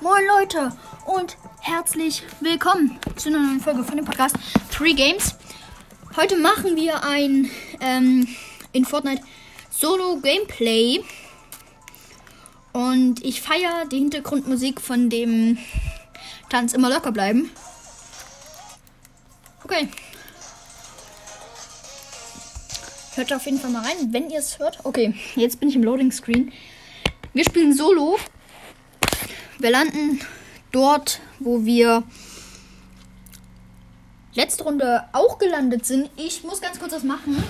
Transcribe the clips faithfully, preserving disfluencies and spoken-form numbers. Moin Leute und herzlich willkommen zu einer neuen Folge von dem Podcast Three Games. Heute machen wir ein ähm, in Fortnite Solo Gameplay und ich feiere die Hintergrundmusik von dem Tanz immer locker bleiben. Okay. Hört auf jeden Fall mal rein, wenn ihr es hört. Okay, jetzt bin ich im Loading Screen. Wir spielen Solo. Wir landen dort, wo wir letzte Runde auch gelandet sind. Ich muss ganz kurz was machen.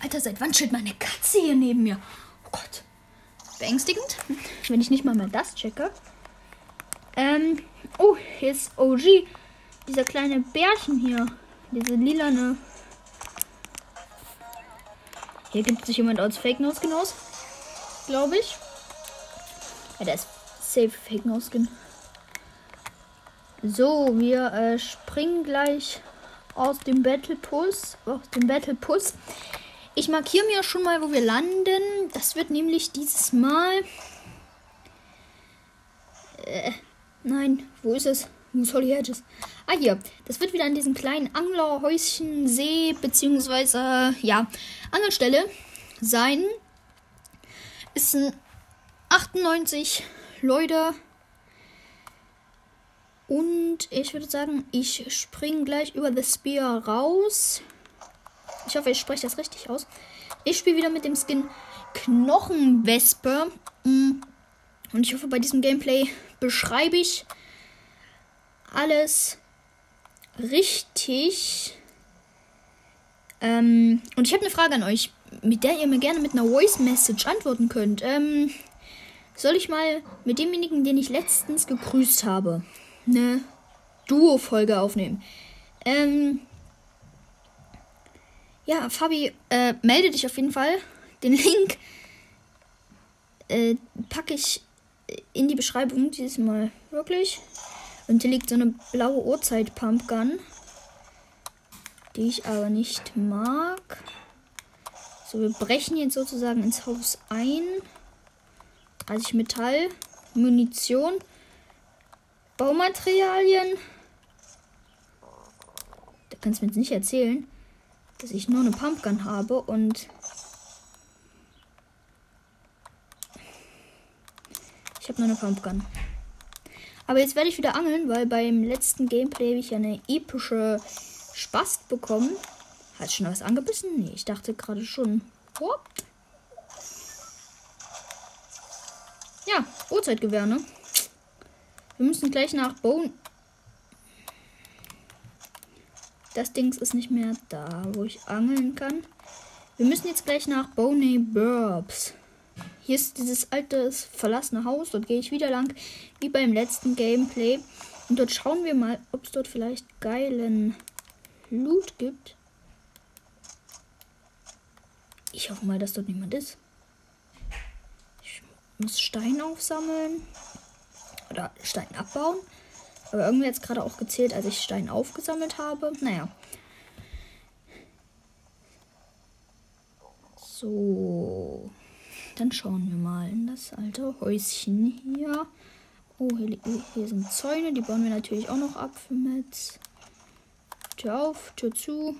Alter, seit wann steht meine Katze hier neben mir? Oh Gott. Beängstigend, wenn ich nicht mal mal das checke. Ähm, oh, hier ist O G. Dieser kleine Bärchen hier. Diese lilane. Hier gibt sich jemand als Fake Nose Skin aus. Glaube ich. Ja, der ist safe Fake Nose Skin. So, wir äh, springen gleich aus dem Battle Bus. Aus dem Battle Bus. Ich markiere mir schon mal, wo wir landen. Das wird nämlich dieses Mal. Äh, nein, wo ist es? Wo soll ich jetzt? Ah, hier. Das wird wieder an diesem kleinen Anglerhäuschen, See, beziehungsweise, ja, Angelstelle sein. Es sind achtundneunzig Leute. Und ich würde sagen, ich springe gleich über The Spear raus. Ich hoffe, ich spreche das richtig aus. Ich spiele wieder mit dem Skin Knochenwespe. Und ich hoffe, bei diesem Gameplay beschreibe ich alles richtig. Ähm, und ich habe eine Frage an euch, mit der ihr mir gerne mit einer Voice Message antworten könnt. Ähm, soll ich mal mit demjenigen, den ich letztens gegrüßt habe, eine Duo-Folge aufnehmen? Ähm, ja, Fabi, äh, melde dich auf jeden Fall. Den Link äh, packe ich in die Beschreibung dieses Mal. Wirklich. Und hier liegt so eine blaue Uhrzeit-Pumpgun, die ich aber nicht mag. So, wir brechen jetzt sozusagen ins Haus ein. dreißig Metall, Munition, Baumaterialien. Da kannst du mir jetzt nicht erzählen, dass ich nur eine Pumpgun habe und ich habe nur eine Pumpgun. Aber jetzt werde ich wieder angeln, weil beim letzten Gameplay habe ich ja eine epische Spast bekommen. Hat schon was angebissen? Nee, ich dachte gerade schon. Oh. Ja, Uhrzeitgewehr, ne? Wir müssen gleich nach Boney. Das Dings ist nicht mehr da, wo ich angeln kann. Wir müssen jetzt gleich nach Boney Burps. Hier ist dieses alte, verlassene Haus. Dort gehe ich wieder lang, wie beim letzten Gameplay. Und dort schauen wir mal, ob es dort vielleicht geilen Loot gibt. Ich hoffe mal, dass dort niemand ist. Ich muss Stein aufsammeln. Oder Stein abbauen. Aber irgendwie hat es gerade auch gezählt, als ich Stein aufgesammelt habe. Naja. So. Dann schauen wir mal in das alte Häuschen hier. Oh, hier, hier sind Zäune. Die bauen wir natürlich auch noch ab für Metz. Tür auf, Tür zu.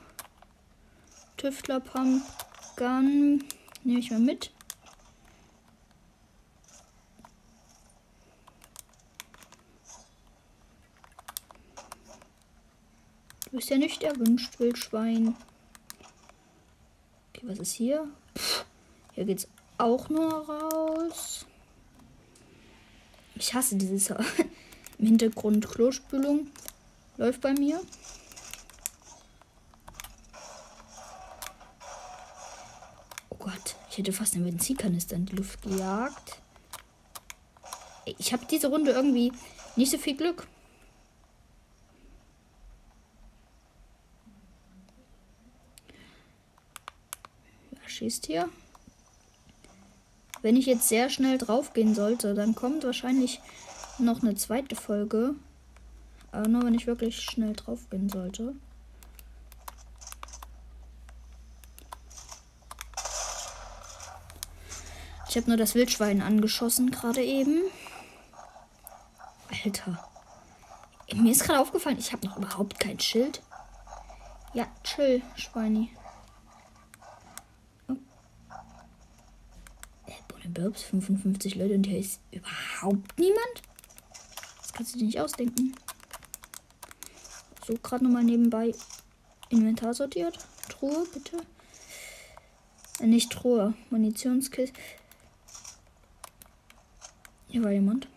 Tüftler-Pumpgun. Nehme ich mal mit. Du bist ja nicht erwünscht, Wildschwein. Okay, was ist hier? Pff, hier geht's auch nur raus. Ich hasse dieses im Hintergrund. Klospülung läuft bei mir. Oh Gott, ich hätte fast einen Benzinkanister in die Luft gejagt. Ich habe diese Runde irgendwie nicht so viel Glück. Wer schießt hier? Wenn ich jetzt sehr schnell drauf gehen sollte, dann kommt wahrscheinlich noch eine zweite Folge. Aber nur, wenn ich wirklich schnell drauf gehen sollte. Ich habe nur das Wildschwein angeschossen gerade eben. Alter. Mir ist gerade aufgefallen, ich habe noch überhaupt kein Schild. Ja, chill, Schweini. Oh. Boney Burps, fünfundfünfzig Leute und hier ist überhaupt niemand? Das kannst du dir nicht ausdenken. So, gerade nochmal nebenbei Inventar sortiert. Truhe, bitte. Äh, nicht Truhe, Munitionskiste. Hier war jemand.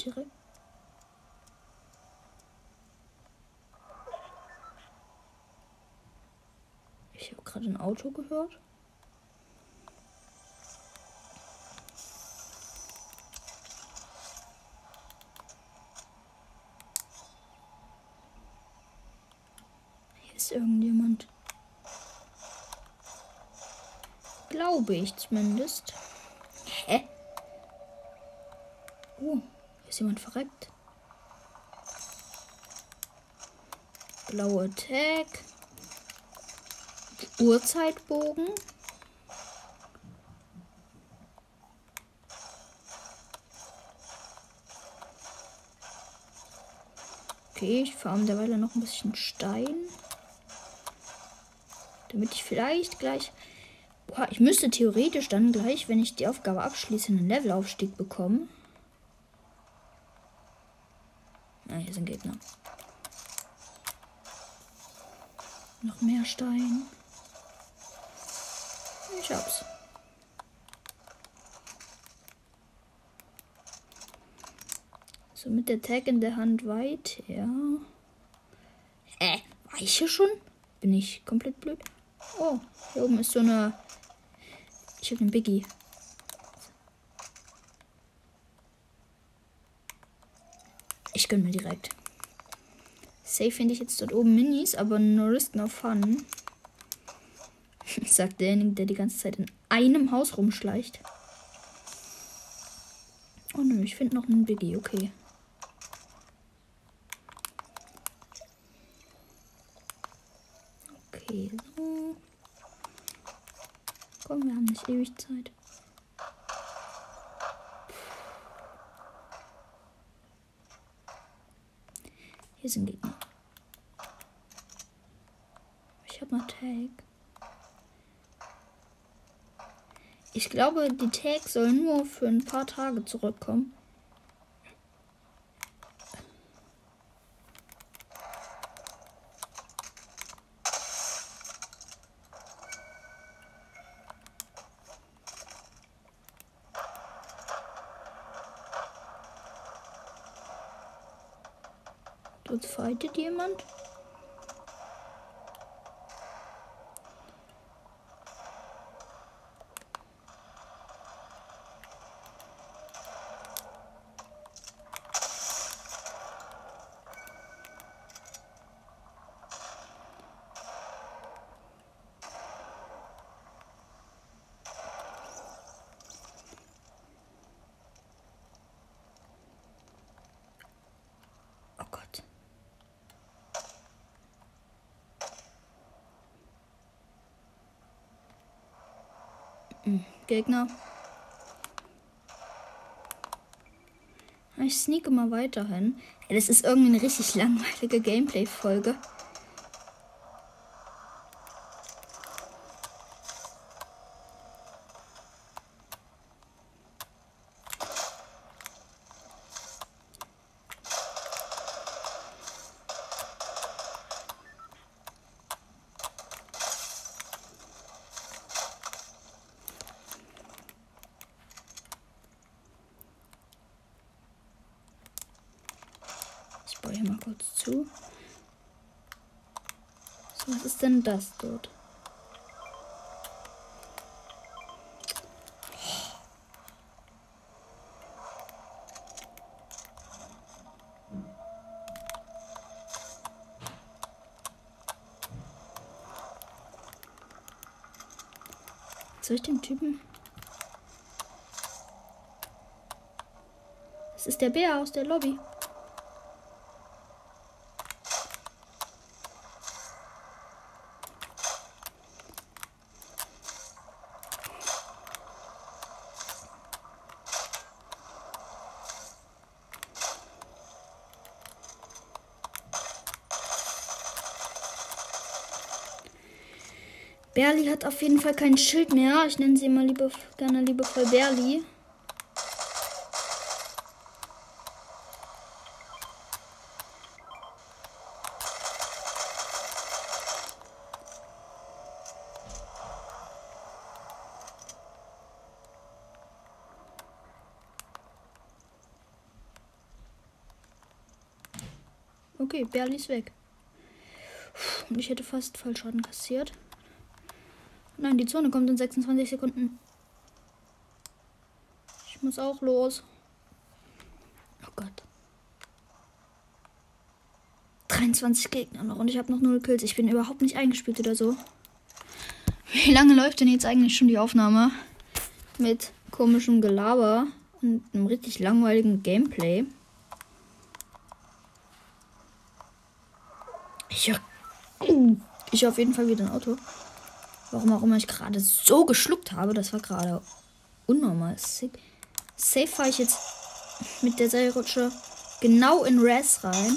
Direkt. Ich habe gerade ein Auto gehört. Hier ist irgendjemand. Glaube ich zumindest. Hä? Oh. Ist jemand verreckt? Blaue Tag. Uhrzeitbogen. Okay, ich farme derweil noch ein bisschen Stein. Damit ich vielleicht gleich... Boah, ich müsste theoretisch dann gleich, wenn ich die Aufgabe abschließe, einen Levelaufstieg bekommen. Hier sind Gegner. Noch mehr Stein. Ich hab's. So, mit der Tag in der Hand weit. Ja. Äh, war ich hier schon? Bin ich komplett blöd? Oh, hier oben ist so eine... Ich hab den Biggie. Ich gönn mir direkt. Safe finde ich jetzt dort oben Minis, aber no risk, no fun. Sagt derjenige, der die ganze Zeit in einem Haus rumschleicht. Oh nö, ich finde noch einen Biggie, okay. Okay, so. Komm, wir haben nicht ewig Zeit. Hier sind Gegner. Ich habe noch Tag. Ich glaube, die Tag soll nur für ein paar Tage zurückkommen. Dort fightet jemand. Gegner. Ich sneake mal weiterhin. Das ist irgendwie eine richtig langweilige Gameplay-Folge. Hier mal kurz zu. So, was ist denn das dort? Soll ich den Typen? Das ist der Bär aus der Lobby. Berli hat auf jeden Fall kein Schild mehr. Ich nenne sie immer liebe, gerne liebevoll Berli. Okay, Berli ist weg. Und ich hätte fast Fallschaden kassiert. Nein, die Zone kommt in sechsundzwanzig Sekunden. Ich muss auch los. Oh Gott. dreiundzwanzig Gegner noch und ich habe noch null Kills. Ich bin überhaupt nicht eingespielt oder so. Wie lange läuft denn jetzt eigentlich schon die Aufnahme? Mit komischem Gelaber und einem richtig langweiligen Gameplay. Ich, ich auf jeden Fall wieder ein Auto. Warum auch immer ich gerade so geschluckt habe, das war gerade unnormal. Safe fahre ich jetzt mit der Seilrutsche genau in Res rein.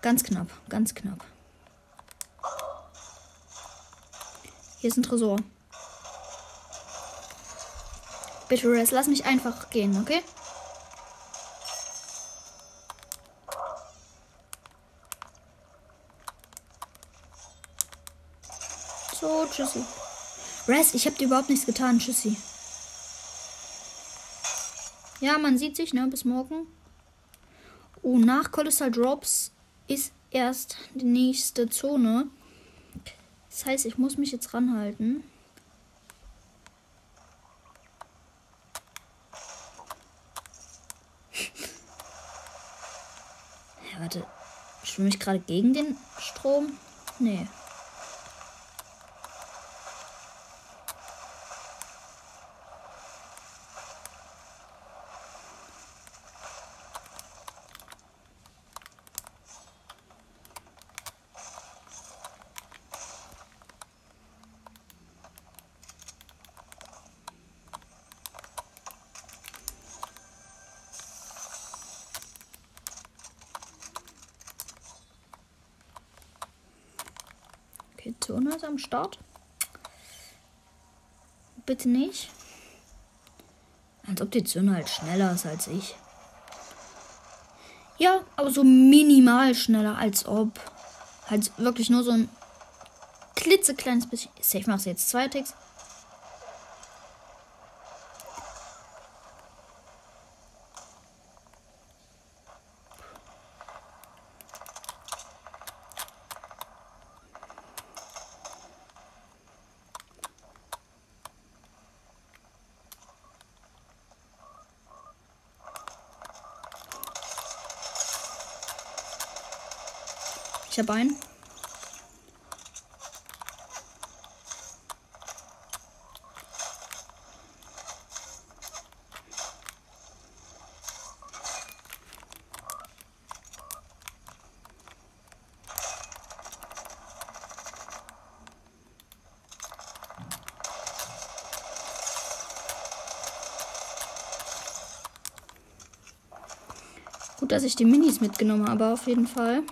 Ganz knapp, ganz knapp. Hier ist ein Tresor. Bitte Res, lass mich einfach gehen, okay? So, tschüssi. Res, ich hab dir überhaupt nichts getan, tschüssi. Ja, man sieht sich, ne? Bis morgen. Oh, nach Colossal Drops ist erst die nächste Zone. Das heißt, ich muss mich jetzt ranhalten. Ja, warte. Schwimme ich gerade gegen den Strom? Nee. Zone ist am Start. Bitte nicht. Als ob die Zone halt schneller ist als ich. Ja, aber so minimal schneller, als ob. Halt wirklich nur so ein klitzekleines bisschen. Ich mache jetzt zwei Ticks. Ich habe einen. Gut, dass ich die Minis mitgenommen habe, aber auf jeden Fall.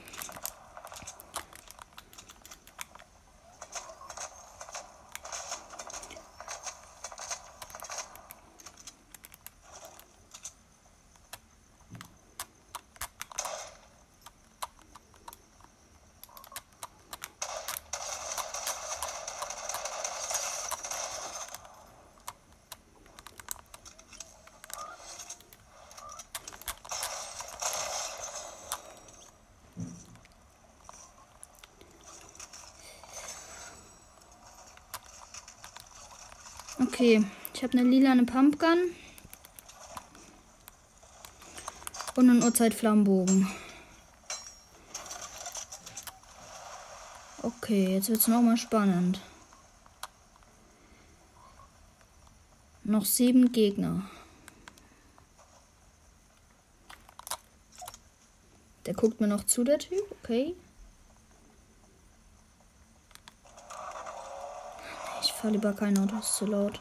Okay, ich habe eine lila, eine Pumpgun und einen Uhrzeitflammenbogen. Okay, jetzt wird es nochmal spannend. Noch sieben Gegner. Der guckt mir noch zu, der Typ, okay. Ich fahre lieber kein Auto, ist zu laut.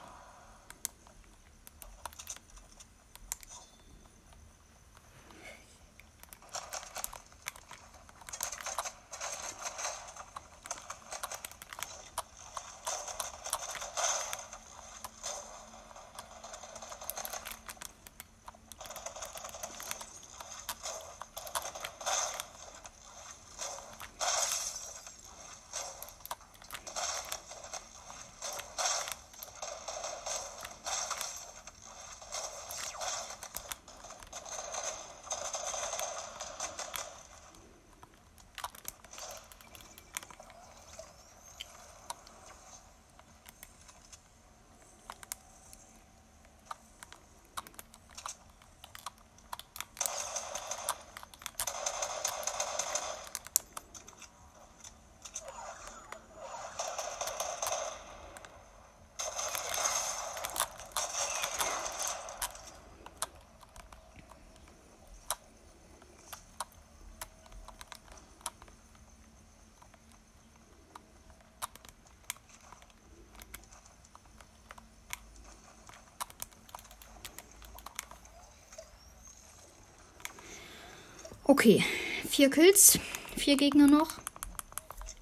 Okay, vier Kills, vier Gegner noch.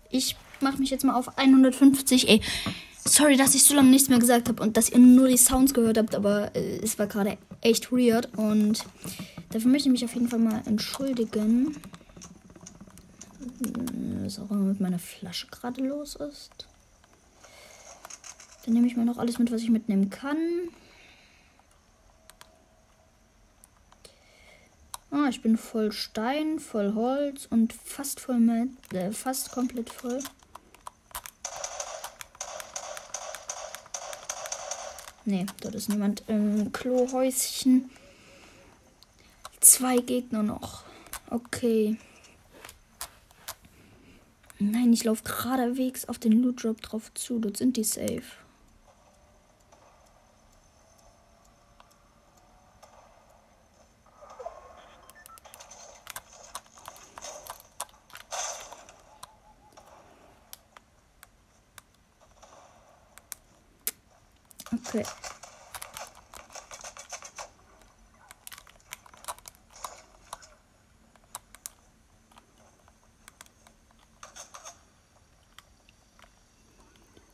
Ich mache mich jetzt mal auf hundertfünfzig. Ey, sorry, dass ich so lange nichts mehr gesagt habe und dass ihr nur die Sounds gehört habt, aber äh, es war gerade echt weird. Und dafür möchte ich mich auf jeden Fall mal entschuldigen. Was auch immer mit meiner Flasche gerade los ist. Dann nehme ich mal noch alles mit, was ich mitnehmen kann. Ah, ich bin voll Stein, voll Holz und fast voll mit, äh, fast komplett voll. Ne, dort ist niemand im Klohäuschen. Zwei Gegner noch. Okay. Nein, ich laufe geradewegs auf den Loot Drop drauf zu. Dort sind die safe. Okay.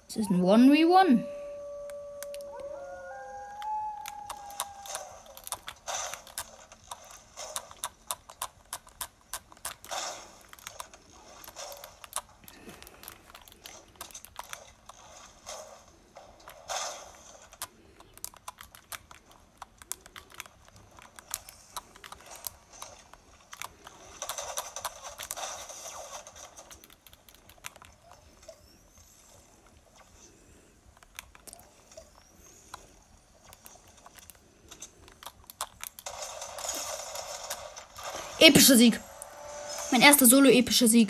Es ist ein one gegen eins. Epischer Sieg. Mein erster Solo-epischer Sieg.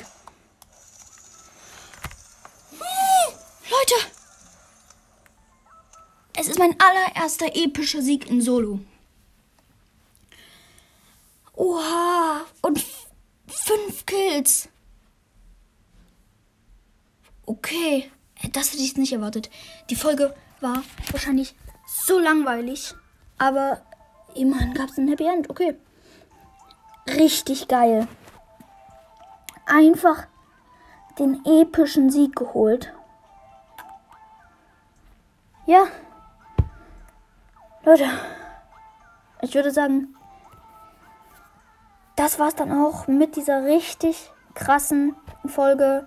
Hm, Leute. Es ist mein allererster epischer Sieg in Solo. Oha. Und f- fünf Kills. Okay. Das hätte ich nicht erwartet. Die Folge war wahrscheinlich so langweilig. Aber immerhin gab es ein Happy End. Okay. Richtig geil. Einfach den epischen Sieg geholt. Ja. Leute. Ich würde sagen, das war's dann auch mit dieser richtig krassen Folge.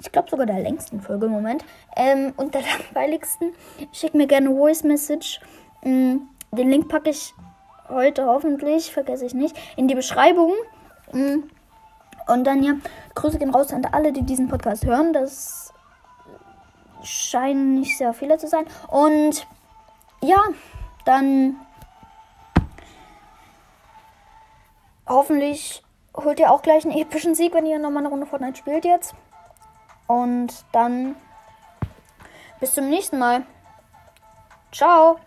Ich glaube sogar der längsten Folge im Moment. Ähm, und der langweiligsten. Schickt mir gerne Voice Message. Den Link packe ich heute hoffentlich, vergesse ich nicht, in die Beschreibung. Und dann, ja, Grüße gehen raus an alle, die diesen Podcast hören. Das scheinen nicht sehr viele zu sein. Und ja, dann hoffentlich holt ihr auch gleich einen epischen Sieg, wenn ihr nochmal eine Runde Fortnite spielt jetzt. Und dann bis zum nächsten Mal. Ciao.